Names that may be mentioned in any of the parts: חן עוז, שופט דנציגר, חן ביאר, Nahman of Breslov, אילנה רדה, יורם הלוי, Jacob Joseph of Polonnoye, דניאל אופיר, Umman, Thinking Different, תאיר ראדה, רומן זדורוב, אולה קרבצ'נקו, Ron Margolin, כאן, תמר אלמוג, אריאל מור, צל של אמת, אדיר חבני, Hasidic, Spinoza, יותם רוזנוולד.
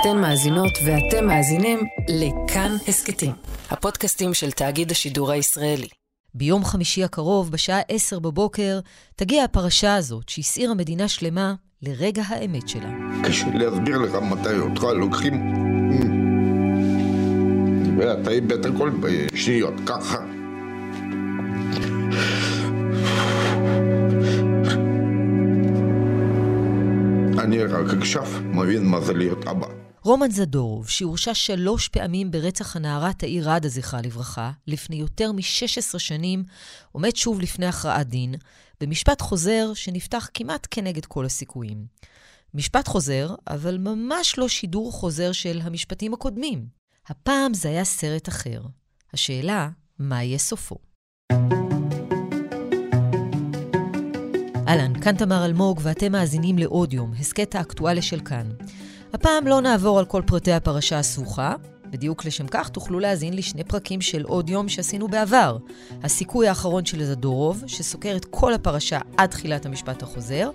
אתן מאזינות ואתם מאזינים לכאן הסקטים, הפודקאסטים של תאגיד השידור הישראלי. ביום חמישי הקרוב, בשעה 10 בבוקר, תגיע הפרשה הזאת שהסעירה מדינה שלמה לרגע האמת שלה. קשה להסביר לך מתי אותך לוקחים, ואתה איבד הכל בשניות, ככה. אני רק עכשיו מבין מה זה להיות אבא. רומן זדורוב, שהורשע 3 פעמים ברצח הנערה תאיר ראדה זכרה לברכה, לפני יותר מ-16 שנים, עומד שוב לפני הכרעת דין, במשפט חוזר שנפתח כמעט כנגד כל הסיכויים. משפט חוזר, אבל ממש לא שידור חוזר של המשפטים הקודמים. הפעם זה היה סרט אחר. השאלה, מה יהיה סופו? אהלן, כאן תמר אלמוג ואתם מאזינים לעוד יום, הסקט האקטואלי של כאן. הפעם לא נעבור על כל פרטי הפרשה הסוכה, בדיוק לשם כך תוכלו להזין לי 2 פרקים של עוד יום שעשינו בעבר. הסיכוי האחרון של זדורוב, שסוקר את כל הפרשה עד תחילת המשפט החוזר,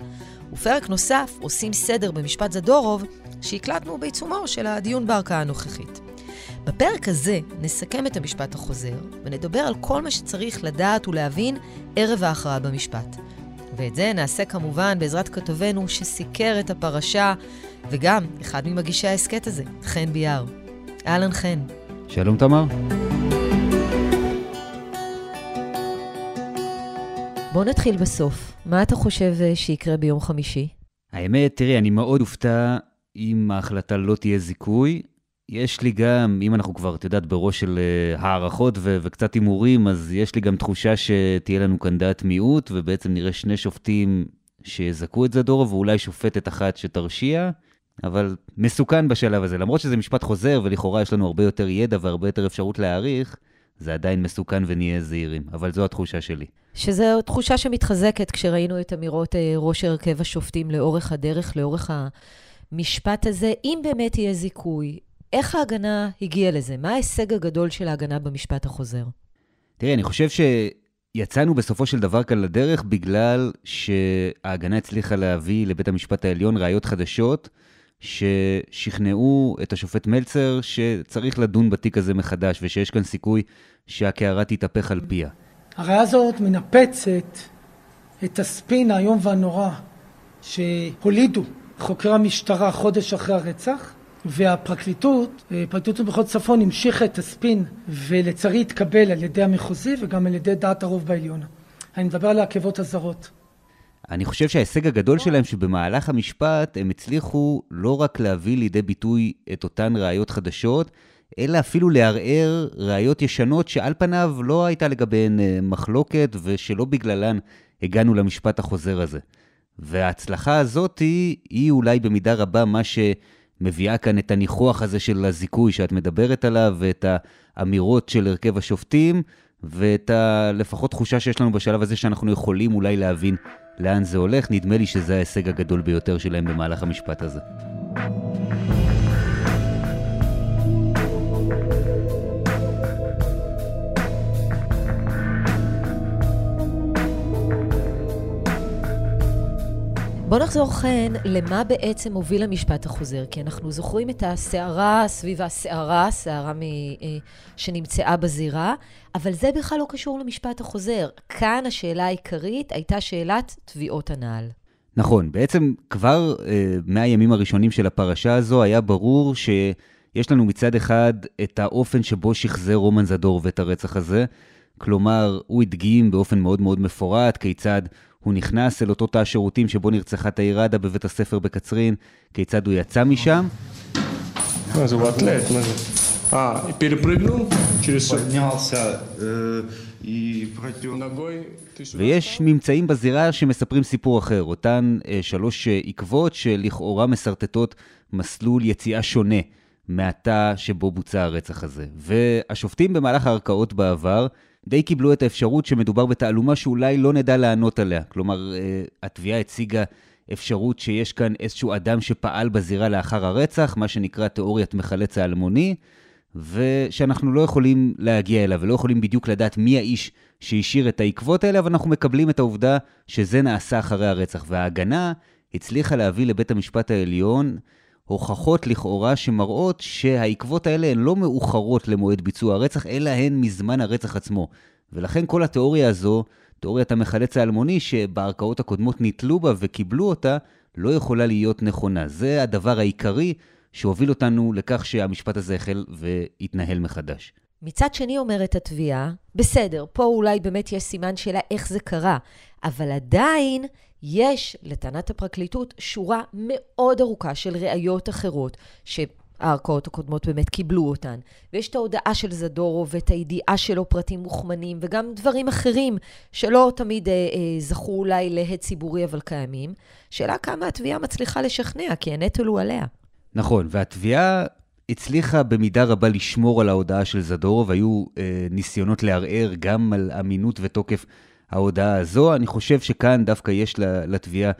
ופרק נוסף עושים סדר במשפט זדורוב, שהקלטנו בעיצומו של הדיון בערכאה הנוכחית. בפרק הזה נסכם את המשפט החוזר, ונדבר על כל מה שצריך לדעת ולהבין ערב ההכרעה במשפט. ואת זה נעשה כמובן בעזרת כתובנו שסיקר את הפרשה, וגם אחד ממגישי ההסקט הזה, חן ביאר. אהלן חן. שלום תמר. בוא נתחיל בסוף. מה אתה חושב שיקרה ביום חמישי? האמת, תראי, אני מאוד אופתע אם ההחלטה לא תהיה זיכוי. יש לי גם, אם אנחנו כבר, תדעת, בראש של הערכות וקצת אימורים, אז יש לי גם תחושה שתהיה לנו כאן דעת מיעוט, ובעצם נראה 2 שופטים שזכו את זדורוב, ואולי שופטת אחת שתרשיע, אבל מסוכן בשלב הזה. למרות שזה משפט חוזר, ולכאורה יש לנו הרבה יותר ידע והרבה יותר אפשרות להעריך, זה עדיין מסוכן ונהיה זהירים, אבל זו התחושה שלי. שזו תחושה שמתחזקת כשראינו את אמירות ראש הרכב השופטים לאורך הדרך, לאורך המשפט הזה, אם באמת יהיה זיכוי. איך ההגנה הגיעה לזה? מה ההישג הגדול של ההגנה במשפט החוזר? תראי, אני חושב שיצאנו בסופו של דבר כאן לדרך, בגלל שההגנה הצליחה להביא לבית המשפט העליון ראיות חדשות, ששכנעו את השופט מלצר שצריך לדון בתיק הזה מחדש, ושיש כאן סיכוי שהקערה תתהפך על פיה. הראיה הזאת מנפצת את הספין היום והנורא שהולידו חוקרי המשטרה חודש אחרי הרצח, והפרקליטות במחוז צפון המשיכה את הספין ולצערי התקבל על ידי המחוזי וגם על ידי דעת הרוב בעליון. אני מדבר על העקבות הזרות. אני חושב שההישג הגדול שלהם שבמהלך המשפט הם הצליחו לא רק להביא לידי ביטוי את אותן ראיות חדשות, אלא אפילו לערער ראיות ישנות שעל פניו לא הייתה לגביהן מחלוקת ושלא בגללן הגענו למשפט החוזר הזה. וההצלחה הזאת היא אולי במידה רבה מה ש... מביאה כאן את הניחוח הזה של הזיכוי שאת מדברת עליו, ואת האמירות של הרכב השופטים, ואת לפחות תחושה שיש לנו בשלב הזה שאנחנו יכולים אולי להבין לאן זה הולך. נדמה לי שזה ההישג הגדול ביותר שלהם במהלך המשפט הזה. בוא נחזור חן למה בעצם הוביל המשפט החוזר, כי אנחנו זוכרים את הסערה, סביב הסערה, שנמצאה בזירה, אבל זה בכלל לא קשור למשפט החוזר. כאן השאלה העיקרית הייתה שאלת תביעות הנעל. נכון, בעצם כבר מהימים הראשונים של הפרשה הזו היה ברור שיש לנו מצד אחד את האופן שבו שחזר רומן זדורוב ואת הרצח הזה, כלומר הוא הדגים באופן מאוד מאוד מפורט כיצד הוא נכנס אל אותו תא השירותים שבו נרצחה תאיר ראדה בבית הספר בקצרין, כיצד הוא יצא משם. מה זה, הוא אטלט, מה זה? פרפרגנו? ויש ממצאים בזירה שמספרים סיפור אחר, אותן 3 עקבות שלכאורה מסרטטות מסלול יציאה שונה מהתא שבו בוצע הרצח הזה. והשופטים במהלך הערכאות בעבר, די קיבלו את האפשרות שמדובר בתעלומה שאולי לא נדע לענות עליה. כלומר, התביעה הציגה אפשרות שיש כאן איזשהו אדם שפעל בזירה לאחר הרצח, מה שנקרא תיאוריית מחלץ האלמוני, ושאנחנו לא יכולים להגיע אליו, ולא יכולים בדיוק לדעת מי האיש שהשאיר את העקבות האלה, אבל אנחנו מקבלים את העובדה שזה נעשה אחרי הרצח. וההגנה הצליחה להביא לבית המשפט העליון הוכחות לכאורה שמראות שהעקבות האלה הן לא מאוחרות למועד ביצוע הרצח, אלא הן מזמן הרצח עצמו. ולכן כל התיאוריה הזו, תיאוריית המחלץ האלמוני שבערכאות הקודמות ניתלו בה וקיבלו אותה, לא יכולה להיות נכונה. זה הדבר העיקרי שהוביל אותנו לכך שהמשפט הזה החל והתנהל מחדש. מצד שני אומרת התביעה, בסדר, פה אולי באמת יש סימן שאלה איך זה קרה, אבל עדיין יש לטענת הפרקליטות שורה מאוד ארוכה של ראיות אחרות שהערכאות הקודמות באמת קיבלו אותן. ויש את ההודעה של זדורוב ואת הידיעה שלו פרטים מוכמנים וגם דברים אחרים שלא תמיד זכו אולי להד ציבורי אבל קיימים. שאלה כמה התביעה מצליחה לשכנע כי הנטל הוא עליה. נכון, והתביעה הצליחה במידה רבה לשמור על ההודעה של זדורוב, היו ניסיונות לערער גם על אמינות ותוקף ההודעה הזו. אני חושב שכאן דווקא יש לתביעה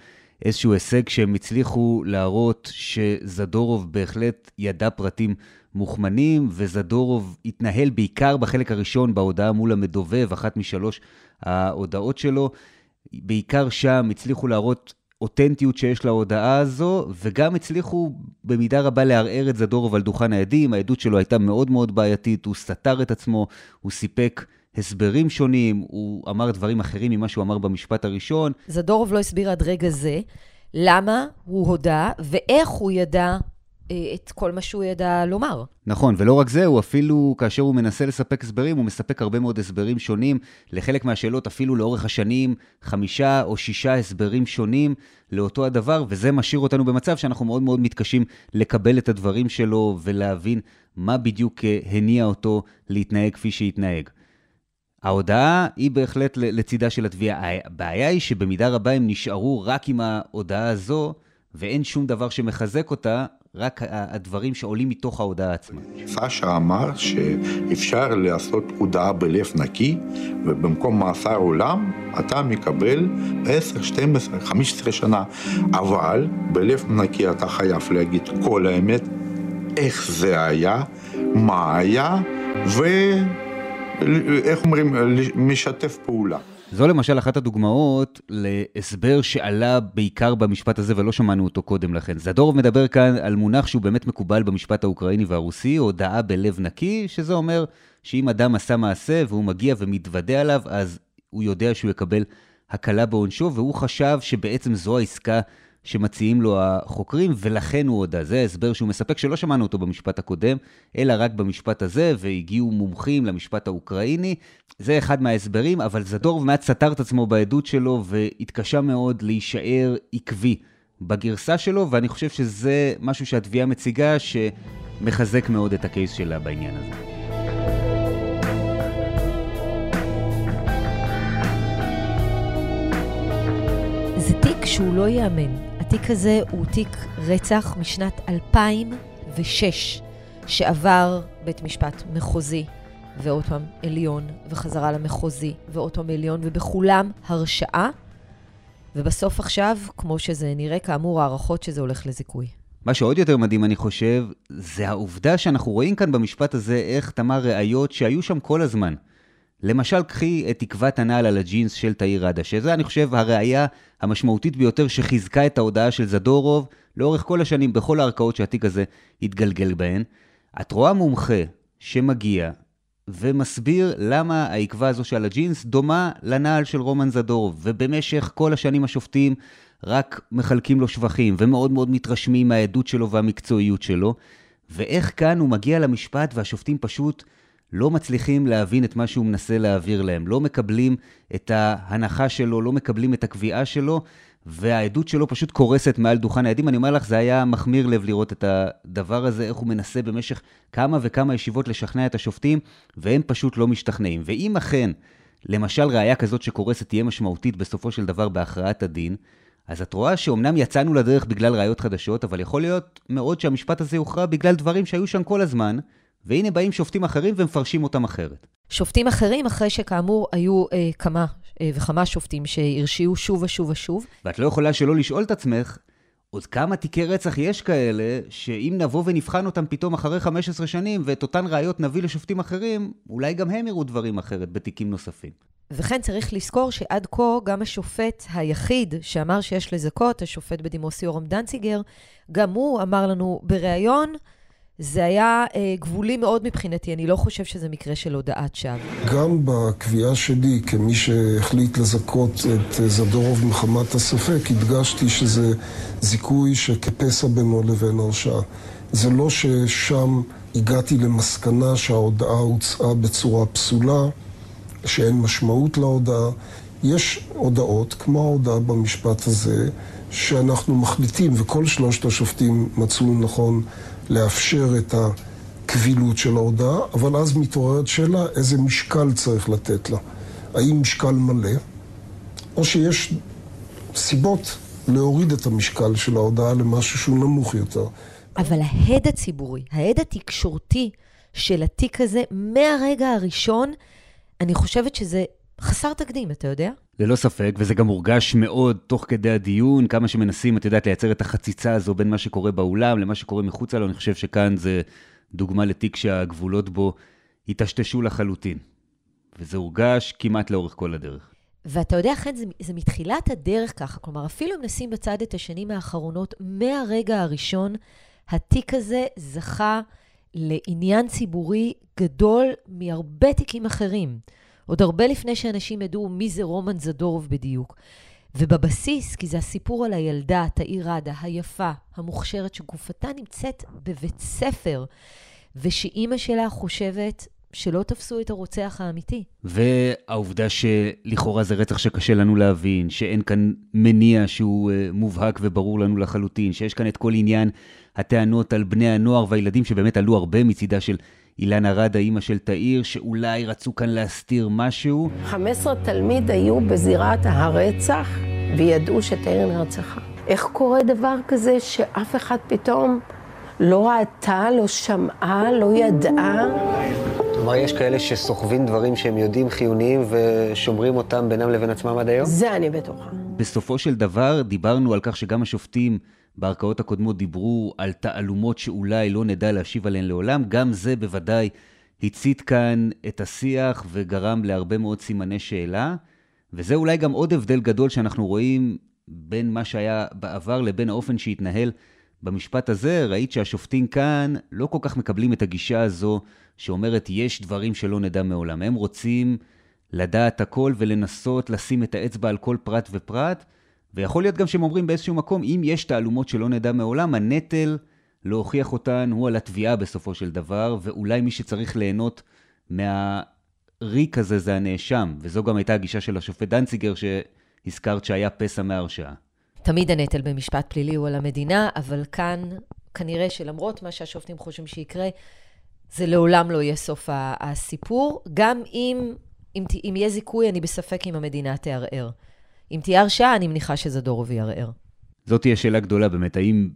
איזשהו הישג שהם הצליחו להראות שזדורוב בהחלט ידע פרטים מוכמנים, וזדורוב התנהל בעיקר בחלק הראשון בהודעה מול המדובב, אחת משלוש ההודעות שלו. בעיקר שם הצליחו להראות אותנטיות שיש להודעה הזו, וגם הצליחו במידה רבה לערער את זדורוב על דוכן העדים. העדות שלו הייתה מאוד מאוד בעייתית, הוא סתר את עצמו, הוא סיפק הסברים שונים, הוא אמר דברים אחרים ממה שהוא אמר במשפט הראשון. זדורוב לא הסביר עד רגע זה למה הוא הודע ואיך הוא ידע את כל מה שהוא ידע לומר. נכון, ולא רק זה, הוא אפילו כאשר הוא מנסה לספק הסברים, הוא מספק הרבה מאוד הסברים שונים, לחלק מהשאלות אפילו לאורך השנים, 5 או 6 הסברים שונים לאותו הדבר, וזה משאיר אותנו במצב שאנחנו מאוד מאוד מתקשים לקבל את הדברים שלו, ולהבין מה בדיוק הניע אותו להתנהג כפי שהתנהג. ההודעה היא בהחלט לצידה של התביעה. הבעיה היא שבמידה רבה הם נשארו רק עם ההודעה הזו, ואין שום דבר שמחזק אותה, רק הדברים שעולים מתוך ההודעה עצמה. סשה אמר שאפשר לעשות הודעה בלב נקי, ובמקום מאסר עולם אתה מקבל 10, 12, 15 שנה, אבל בלב נקי אתה חייב להגיד כל האמת, איך זה היה, מה היה, ואיך אומרים, משתף פעולה. זו למשל אחת הדוגמאות להסבר שעלה בעיקר במשפט הזה ולא שמענו אותו קודם לכן. זדורוב מדבר כאן על מונח שהוא באמת מקובל במשפט האוקראיני והרוסי, הודעה בלב נקי, שזה אומר שאם אדם עשה מעשה והוא מגיע ומתוודא עליו, אז הוא יודע שהוא יקבל הקלה בעונשו, והוא חשב שבעצם זו העסקה שמציעים לו החוקרים, ולכן הוא הודע. זה הסבר שהוא מספק שלא שמענו אותו במשפט הקודם, אלא רק במשפט הזה, והגיעו מומחים למשפט האוקראיני. זה אחד מההסברים, אבל זדורוב מעט סתר את עצמו בעדות שלו, והתקשה מאוד להישאר עקבי בגרסה שלו, ואני חושב שזה משהו שהתביעה מציגה, שמחזק מאוד את הקייס שלה בעניין הזה. זה תיק שהוא לא יאמן. התיק הזה הוא תיק רצח משנת 2006, שעבר בית משפט מחוזי, ועוד פעם עליון, וחזרה למחוזי, ועוד פעם עליון, ובכולם הרשעה, ובסוף עכשיו, כמו שזה נראה, כאמור, הערכות שזה הולך לזיכוי. מה שעוד יותר מדהים, אני חושב, זה העובדה שאנחנו רואים כאן במשפט הזה, איך תמה ראיות שהיו שם כל הזמן. למשל, קחי את תקוות הנעל על הג'ינס של תאיר ראדה, שזה, אני חושב, הראיה המשמעותית ביותר שחיזקה את ההודעה של זדורוב לאורך כל השנים, בכל הערכאות שהתיק הזה התגלגל בהן. את רואה מומחה שמגיע ומסביר למה העקבה הזו של הג'ינס דומה לנעל של רומן זדורוב, ובמשך כל השנים השופטים רק מחלקים לו שבחים, ומאוד מאוד מתרשמים מהעדות שלו והמקצועיות שלו, ואיך כאן הוא מגיע למשפט והשופטים פשוט לא מצליחים להבין את מה שהוא מנסה להעביר להם, לא מקבלים את ההנחה שלו, לא מקבלים את הקביעה שלו, והעדות שלו פשוט קורסת מעל דוכן העדים. אני אומר לך, זה היה מחמיר לב לראות את הדבר הזה, איך הוא מנסה במשך כמה וכמה ישיבות לשכנע את השופטים, והם פשוט לא משתכנעים. ואם אכן, למשל ראיה כזאת שקורסת תהיה משמעותית בסופו של דבר בהכרעת הדין, אז את רואה שאומנם יצאנו לדרך בגלל ראיות חדשות, אבל יכול להיות מאוד שהמשפט הזה יוכרע בגלל דברים שהיו שם כל הזמן, והנה באים שופטים אחרים ומפרשים אותם אחרת. שופטים אחרים, אחרי שכאמור היו כמה וכמה שופטים שהרשיעו שוב ושוב ושוב. ואת לא יכולה שלא לשאול את עצמך, עוד כמה תיקי רצח יש כאלה, שאם נבוא ונבחן אותם פתאום אחרי 15 שנים, ואת אותן ראיות נביא לשופטים אחרים, אולי גם הם יראו דברים אחרת בתיקים נוספים. וכן צריך לזכור שעד כה גם השופט היחיד שאמר שיש לזכות, השופט בדימוס יורם דנציגר, גם הוא אמר לנו בריאיון, זה היה גבולי מאוד מבחינתי, אני לא חושב שזה מקרה של הודעת שווא. גם בקביעה שלי, כמי שהחליט לזכות את זדורוב מחמת הספק, הדגשתי שזה זיכוי שכפסע בינו לבין הרשעה. זה לא ששם הגעתי למסקנה שההודעה הוצאה בצורה פסולה, שאין משמעות להודעה. יש הודעות, כמו ההודעה במשפט הזה, שאנחנו מחליטים, וכל שלושת השופטים מצאו נכון לאפשר את הקבילות של ההודעה, אבל אז מתעוררת שאלה איזה משקל צריך לתת לה. האם משקל מלא, או שיש סיבות להוריד את המשקל של ההודעה למשהו שהוא נמוך יותר. אבל ההד הציבורי, ההד התקשורתי של התיק הזה, מהרגע הראשון, אני חושבת שזה חסר תקדים, אתה יודע? ללא ספק, וזה גם מורגש מאוד תוך כדי הדיון, כמה שמנסים, את יודעת, לייצר את החציצה הזו בין מה שקורה באולם למה שקורה מחוצה לו, אני חושב שכאן זה דוגמה לתיק שהגבולות בו התשתשו לחלוטין. וזה הורגש כמעט לאורך כל הדרך. ואתה יודע, חן, זה מתחילת הדרך ככה, כלומר, אפילו אם נשים בצד את השנים האחרונות, מהרגע הראשון, התיק הזה זכה לעניין ציבורי גדול מהרבה תיקים אחרים. עוד הרבה לפני שאנשים ידעו מי זה רומן זדורוב בדיוק. ובבסיס, כי זה הסיפור על הילדה, תאיר ראדה, היפה, המוכשרת, שגופתה נמצאת בבית ספר, ושאימא שלה חושבת שלא תפסו את הרוצח האמיתי. והעובדה שלכאורה זה רצח שקשה לנו להבין, שאין כאן מניע שהוא מובהק וברור לנו לחלוטין, שיש כאן את כל עניין הטענות על בני הנוער והילדים, שבאמת עלו הרבה מצידה של אילנה רדה, אימא של תאיר, שאולי רצו כאן להסתיר משהו. 15 תלמיד היו בזירת הרצח, וידעו שתאיר נרצחה. איך קורה דבר כזה שאף אחד פתאום לא ראתה, לא שמעה, לא ידעה? כלומר, יש כאלה שסוחבים דברים שהם יודעים חיוניים ושומרים אותם בינם לבין עצמם עד היום? זה אני בטוחה. בסופו של דבר דיברנו על כך שגם השופטים בערכאות הקודמות דיברו על תעלומות שאולי לא נדע להשיב עליהן לעולם, גם זה בוודאי הצית כאן את השיח וגרם להרבה מאוד סימני שאלה, וזה אולי גם עוד הבדל גדול שאנחנו רואים בין מה שהיה בעבר לבין האופן שהתנהל במשפט הזה. ראית שהשופטים כאן לא כל כך מקבלים את הגישה הזו שאומרת יש דברים שלא נדע מעולם, הם רוצים לדעת הכל ולנסות לשים את האצבע על כל פרט ופרט, ויכול להיות גם שהם אומרים באיזשהו מקום, אם יש תעלומות שלא נדע מעולם, הנטל להוכיח אותן הוא על התביעה בסופו של דבר, ואולי מי שצריך ליהנות מהריק הזה זה הנאשם, וזו גם הייתה הגישה של השופט דנציגר שהזכרת שהיה פסע מהרשעה. תמיד הנטל במשפט פלילי הוא על המדינה, אבל כאן כנראה שלמרות מה שהשופטים חושבים שיקרה, זה לעולם לא יהיה סוף הסיפור, גם אם יהיה זיכוי אני בספק אם המדינה תערער. אם תהיה הרשעה, אני מניחה שזדורוב יערער. זאת תהיה שאלה גדולה באמת, האם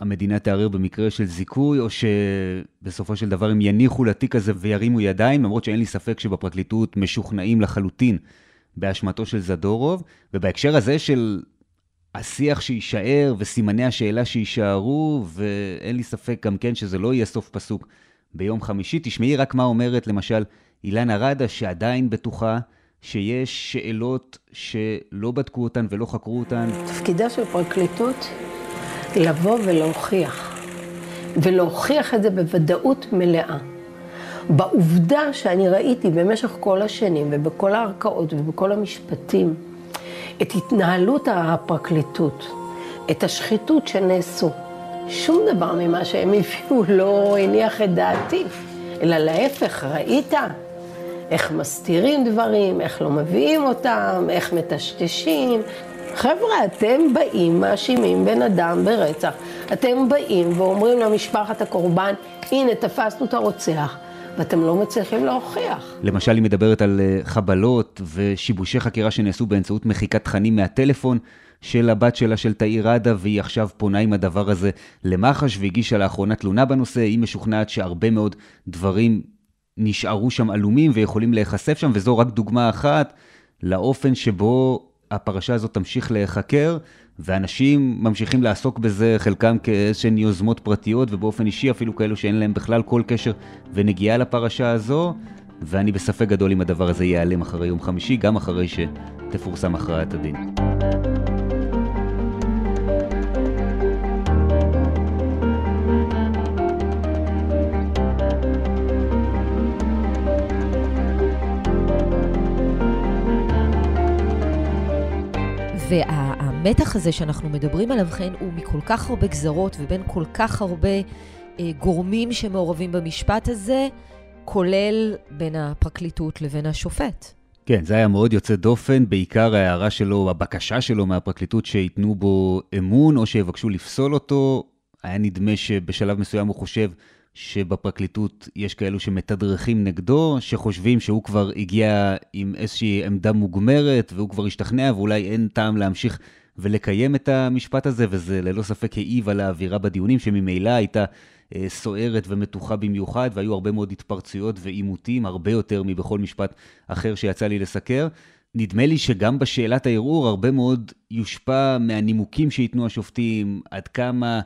המדינה תערער במקרה של זיכוי, או שבסופו של דבר הם יניחו לתיק הזה וירימו ידיים, למרות שאין לי ספק שבפרקליטות משוכנעים לחלוטין באשמתו של זדורוב, ובהקשר הזה של השיח שישאר וסימני השאלה שישארו, ואין לי ספק גם כן שזה לא יהיה סוף פסוק ביום חמישי. תשמעי רק מה אומרת למשל אילנה רדה, שעדיין בטוחה, שיש שאלות שלא בדקו אותן ולא חקרו אותן. תפקידה של פרקליטות לבוא ולהוכיח. ולהוכיח את זה בוודאות מלאה. בעובדה שאני ראיתי במשך כל השנים ובכל הערכאות ובכל המשפטים, את התנהלות הפרקליטות, את השחיתות שנעשו. שום דבר ממה שהם הביאו לא הניח את דעתי, אלא להפך, ראית? איך מסתירים דברים, איך לא מביאים אותם, איך מטשטשים. חבר'ה, אתם באים, מאשימים בן אדם ברצח. אתם באים ואומרים למשפחת הקורבן, הנה, תפסנו את הרוצח, ואתם לא מצליחים להוכיח. למשל, היא מדברת על חבלות ושיבושי חקירה שנעשו באמצעות מחיקת תכנים מהטלפון של הבת שלה, של תאיר ראדה, והיא עכשיו פונה עם הדבר הזה למח"ש, והגישה לאחרונה תלונה בנושא. היא משוכנעת שהרבה מאוד דברים נשארו שם אלומים ויכולים להיחשף שם, וזו רק דוגמה אחת לאופן שבו הפרשה הזאת תמשיך להיחקר, ואנשים ממשיכים לעסוק בזה, חלקם כאיזשהן יוזמות פרטיות, ובאופן אישי אפילו כאלו שאין להם בכלל כל קשר ונגיעה לפרשה הזו, ואני בספק גדול אם הדבר הזה ייעלם אחרי יום חמישי, גם אחרי שתפורסם הכרעת הדין. והמתח הזה שאנחנו מדברים עליו, כן, הוא מכל כך הרבה גזרות ובין כל כך הרבה גורמים שמעורבים במשפט הזה, כולל בין הפרקליטות לבין השופט. כן, זה היה מאוד יוצא דופן, בעיקר ההערה שלו, הבקשה שלו מהפרקליטות שיתנו בו אמון או שיבקשו לפסול אותו. היה נדמה שבשלב מסוים הוא חושב שבפרקליטות יש כאלו שמתדרכים נגדו, שחושבים שהוא כבר הגיע עם איזושהי עמדה מוגמרת, והוא כבר השתכנע, ואולי אין טעם להמשיך ולקיים את המשפט הזה, וזה ללא ספק העיב על האווירה בדיונים, שממילא הייתה סוערת ומתוחה במיוחד, והיו הרבה מאוד התפרצויות ועימותים, הרבה יותר מבכל משפט אחר שיצא לי לסקר. נדמה לי שגם בשאלת הערעור, הרבה מאוד יושפע מהנימוקים שיתנו השופטים, עד כמה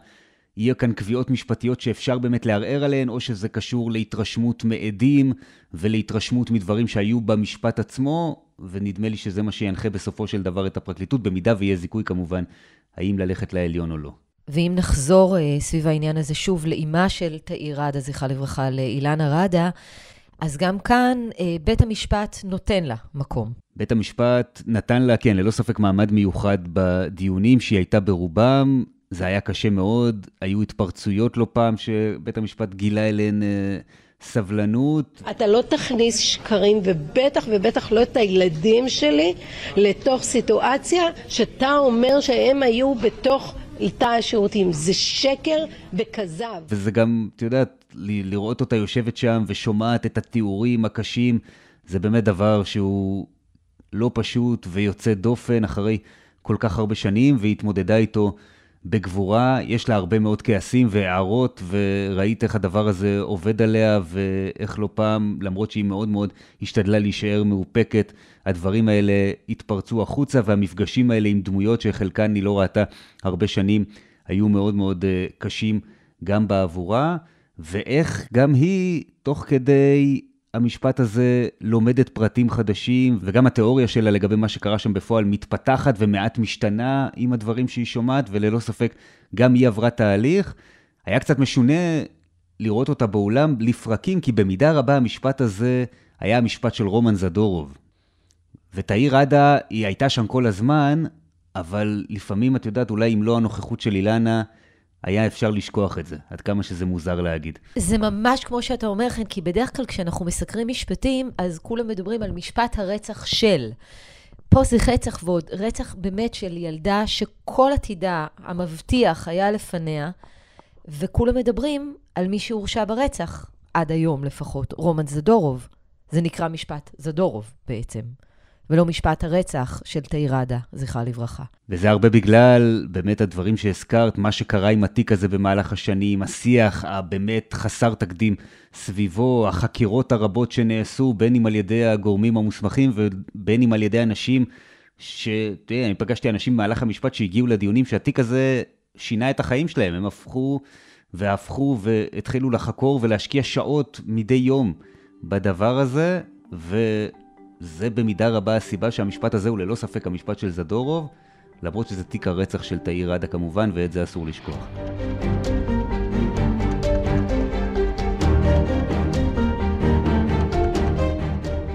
יהיו כאן קביעות משפטיות שאפשר באמת לערער עליהן, או שזה קשור להתרשמות מעדים ולהתרשמות מדברים שהיו במשפט עצמו, ונדמה לי שזה מה שינחה בסופו של דבר את הפרקליטות, במידה ויהיה זיכוי כמובן, האם ללכת לעליון או לא. ואם נחזור סביב העניין הזה שוב לאימה של תאיר ראדה, זכרה לברכה, לאילנה רדה, אז גם כאן בית המשפט נותן לה מקום. בית המשפט נתן לה, כן, ללא ספק מעמד מיוחד בדיונים שהיא הייתה ברובם, זה היה קשה מאוד, היו התפרצויות לא פעם שבית המשפט גילה אליהן סבלנות. אתה לא תכניס שקרים ובטח ובטח לא את הילדים שלי לתוך סיטואציה שאתה אומר שהם היו בתוך איתה השירותים. זה שקר וכזב. וזה גם, אתה יודעת, לראות אותה יושבת שם ושומעת את התיאורים הקשים, זה באמת דבר שהוא לא פשוט ויוצא דופן אחרי כל כך הרבה שנים, והיא התמודדה איתו בגבורה. יש לה הרבה מאוד כעסים והערות, וראית איך הדבר הזה עובד עליה, ואיך לא פעם, למרות שהיא מאוד מאוד השתדלה להישאר מאופקת, הדברים האלה התפרצו החוצה, והמפגשים האלה עם דמויות שחלקן היא לא ראתה הרבה שנים, היו מאוד מאוד קשים גם בעבורה, ואיך גם היא, תוך כדי המשפט הזה, לומדת פרטים חדשים, וגם התיאוריה שלה לגבי מה שקרה שם בפועל מתפתחת ומעט משתנה עם הדברים שהיא שומעת, וללא ספק גם היא עברה תהליך. היה קצת משונה לראות אותה באולם לפרקים, כי במידה רבה המשפט הזה היה המשפט של רומן זדורוב. ותאיר ראדה היא הייתה שם כל הזמן, אבל לפעמים את יודעת, אולי אם לא הנוכחות של אילנה, היה אפשר לשכוח את זה, עד כמה שזה מוזר להגיד. זה ממש כמו שאתה אומר, כן, כי בדרך כלל כשאנחנו מסקרים משפטים, אז כולם מדברים על משפט הרצח של. פה זה רצח ועוד רצח באמת של ילדה, שכל עתידה המבטיח היה לפניה, וכולם מדברים על מי שהורשע ברצח, עד היום לפחות, רומן זדורוב. זה נקרא משפט זדורוב בעצם. ולא משפט הרצח של תאיר ראדה, זכרה לברכה. וזה הרבה בגלל, באמת הדברים שהזכרת, מה שקרה עם התיק הזה במהלך השנים, השיח הבאמת חסר תקדים סביבו, החקירות הרבות שנעשו, בין אם על ידי הגורמים המוסמכים, ובין אם על ידי אנשים, אני פגשתי אנשים במהלך המשפט שהגיעו לדיונים, שהתיק הזה שינה את החיים שלהם, הם הפכו והתחילו לחקור ולהשקיע שעות מדי יום בדבר הזה, זה במידה רבה הסיבה שהמשפט הזה הוא ללא ספק המשפט של זדורוב, למרות שזה תיק הרצח של תאיר ראדה כמובן, ואת זה אסור לשכוח.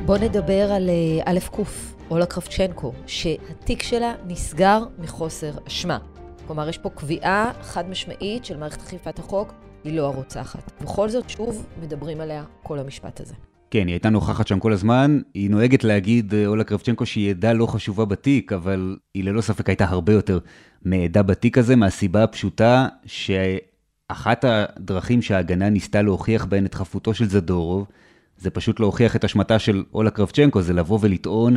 בוא נדבר על א' קוף, אולה קרבצ'נקו, שהתיק שלה נסגר מחוסר אשמה. כלומר, יש פה קביעה חד משמעית של מערכת אכיפת החוק, היא לא הרוצחת. בכל זאת, שוב מדברים עליה כל המשפט הזה. כן, היא הייתה נוכחת שם כל הזמן, היא נוהגת להגיד אולה קרבצ'נקו שהיא עדה לא חשובה בתיק, אבל היא ללא ספק הייתה הרבה יותר מעדה בתיק הזה, מהסיבה הפשוטה שאחת הדרכים שההגנה ניסתה להוכיח בהן את חפותו של זדורוב, זה פשוט להוכיח את השמתה של אולה קרבצ'נקו, זה לבוא ולטעון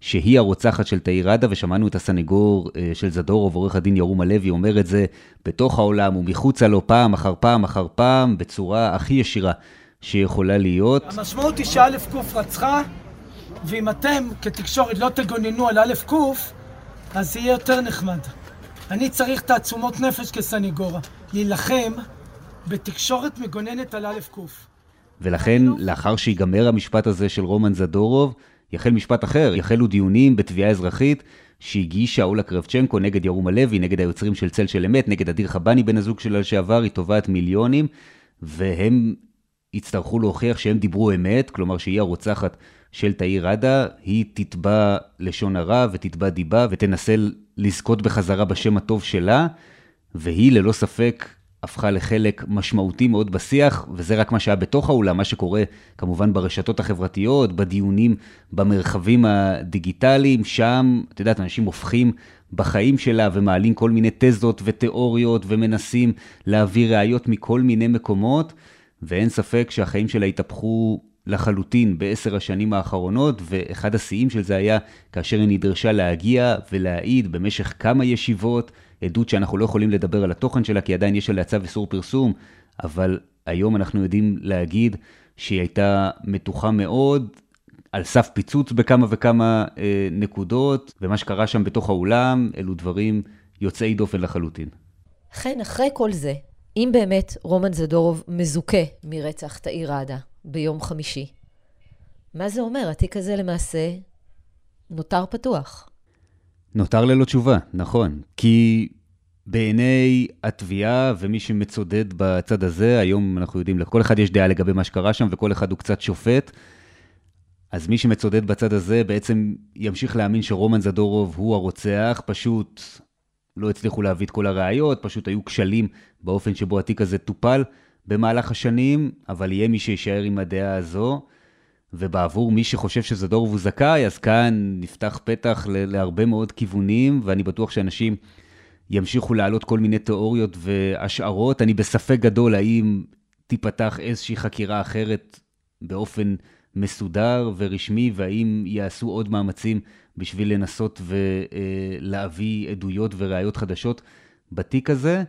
שהיא הרוצחת של תאיר ראדה, ושמענו את הסנגור של זדורוב, עורך הדין יורם הלוי, אומר את זה בתוך העולם ומחוצה לו פעם אחר פעם אחר פעם, בצורה הכי ישירה שיכולה להיות. המשמעות היא שא' קוף רצחה, ואם אתם כתקשורת לא תגוננו על א' קוף, אז יהיה יותר נחמד. אני צריך תעצומות נפש כסניגורה, להילחם בתקשורת מגוננת על א' קוף. ולכן לאחר שיגמר המשפט הזה של רומן זדורוב, יחל משפט אחר, יחלו דיונים בתביעה אזרחית שהגישה אולה קרבצ'נקו נגד יורם הלוי, נגד היוצרים של צל של אמת, נגד אדיר חבני בן הזוג שלה שעבר, היא תובעת מיליונים, והם יצטרכו להוכיח שהם דיברו אמת, כלומר שהיא הרוצחת של תאיר ראדה, היא תתבע לשון הרע ותתבע דיבה ותנסה לזכות בחזרה בשם הטוב שלה, והיא ללא ספק הפכה לחלק משמעותי מאוד בשיח, וזה רק מה שהיה בתוך האולם, מה שקורה כמובן ברשתות החברתיות, בדיונים, במרחבים הדיגיטליים, שם, את יודעת, אנשים הופכים בחיים שלה ומעלים כל מיני תזות ותיאוריות ומנסים להביא ראיות מכל מיני מקומות, ואין ספק שהחיים שלה התהפכו לחלוטין ב10 השנים האחרונות, ואחד השיאים של זה היה כאשר היא נדרשה להגיע ולהעיד במשך כמה ישיבות, עדות שאנחנו לא יכולים לדבר על התוכן שלה, כי עדיין יש עליה צו איסור פרסום, אבל היום אנחנו יודעים להגיד שהיא הייתה מתוחה מאוד, על סף פיצוץ בכמה וכמה נקודות, ומה שקרה שם בתוך האולם, אלו דברים יוצאי דופן לחלוטין. כן, אחרי כל זה, אם באמת רומן זדורוב מזוכה מרצח תאיר ראדה ביום חמישי, מה זה אומר? התיק הזה למעשה נותר פתוח. נותר ללא תשובה, נכון. כי בעיני התביעה ומי שמצודד בצד הזה, היום אנחנו יודעים, לכל אחד יש דעה לגבי מה שקרה שם, וכל אחד הוא קצת שופט, אז מי שמצודד בצד הזה בעצם ימשיך להאמין שרומן זדורוב הוא הרוצח, פשוט לא הצליחו להביא את כל הראיות, פשוט היו כשלים באופן שבו התיק הזה טופל במהלך השנים, אבל יהיה מי שישאר עם הדעה הזו, ובעבור מי שחושב שזדורוב הוא זכאי, אז כאן נפתח פתח להרבה מאוד כיוונים, ואני בטוח שאנשים ימשיכו להעלות כל מיני תיאוריות והשערות. אני בספק גדול האם תיפתח איזושהי חקירה אחרת באופן מסודר ורשמי, והאם יעשו עוד מאמצים בשביל לנסות ולהביא עדויות וראיות חדשות בתיק הזה.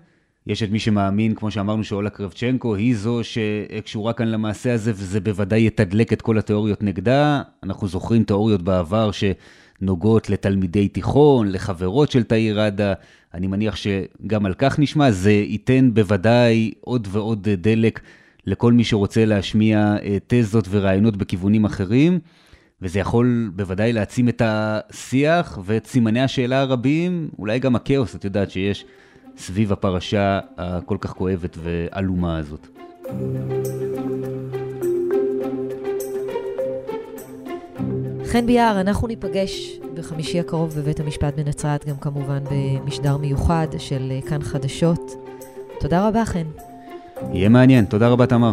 יש את מי שמאמין, כמו שאמרנו, שאולה קרבצ'נקו היא זו שקשורה כאן למעשה הזה, וזה בוודאי יתדלק את כל התיאוריות נגדה. אנחנו זוכרים תיאוריות בעבר שנוגעות לתלמידי תיכון, לחברות של תאיר ראדה. אני מניח שגם על כך נשמע, זה ייתן בוודאי עוד ועוד דלק לכל מי שרוצה להשמיע תזות ורעיונות בכיוונים אחרים, וזה יכול בוודאי להעצים את השיח ואת סימני השאלה הרבים, אולי גם הכאוס, את יודעת, שיש סביב הפרשה הכל כך כואבת ועלומה הזאת. חן ביאר, אנחנו ניפגש בחמישי הקרוב בבית המשפט בנצרת, גם כמובן במשדר מיוחד של כאן חדשות. תודה רבה, חן. יהיה מעניין, תודה רבה תמר.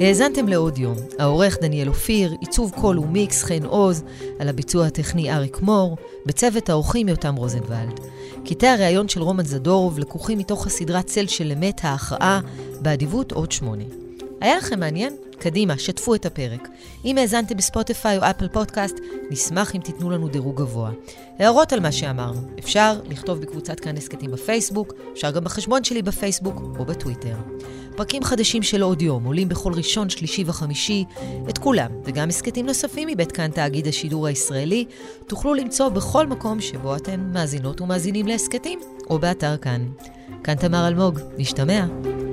האזנתם לעוד יום. העורך דניאל אופיר, עיצוב קול ומיקס חן עוז, על הביצוע הטכני אריאל מור, בצוות האורחים יותם רוזנוולד. קטעי הראיון של רומן זדורוב לקוחים מתוך הסדרה צל של אמת ההכרעה, באדיבות עוד 8. היה לכם מעניין? קדימה, שתפו את הפרק. אם האזנתם בספוטיפיי או אפל פודקאסט, נשמח אם תיתנו לנו דירוג גבוה. הערות על מה שאמרנו. אפשר לכתוב בקבוצת כאן הסקטים בפייסבוק, אפשר גם בחשבון שלי בפייסבוק או בטוויטר. פרקים חדשים של עוד יום עולים בכל ראשון, שלישי וחמישי. את כולם, וגם הסקטים נוספים מבית כאן תאגיד השידור הישראלי, תוכלו למצוא בכל מקום שבו אתם מאזינות ומאזינים להסקטים, או באתר כאן. כאן תמר אלמוג, נשתמע.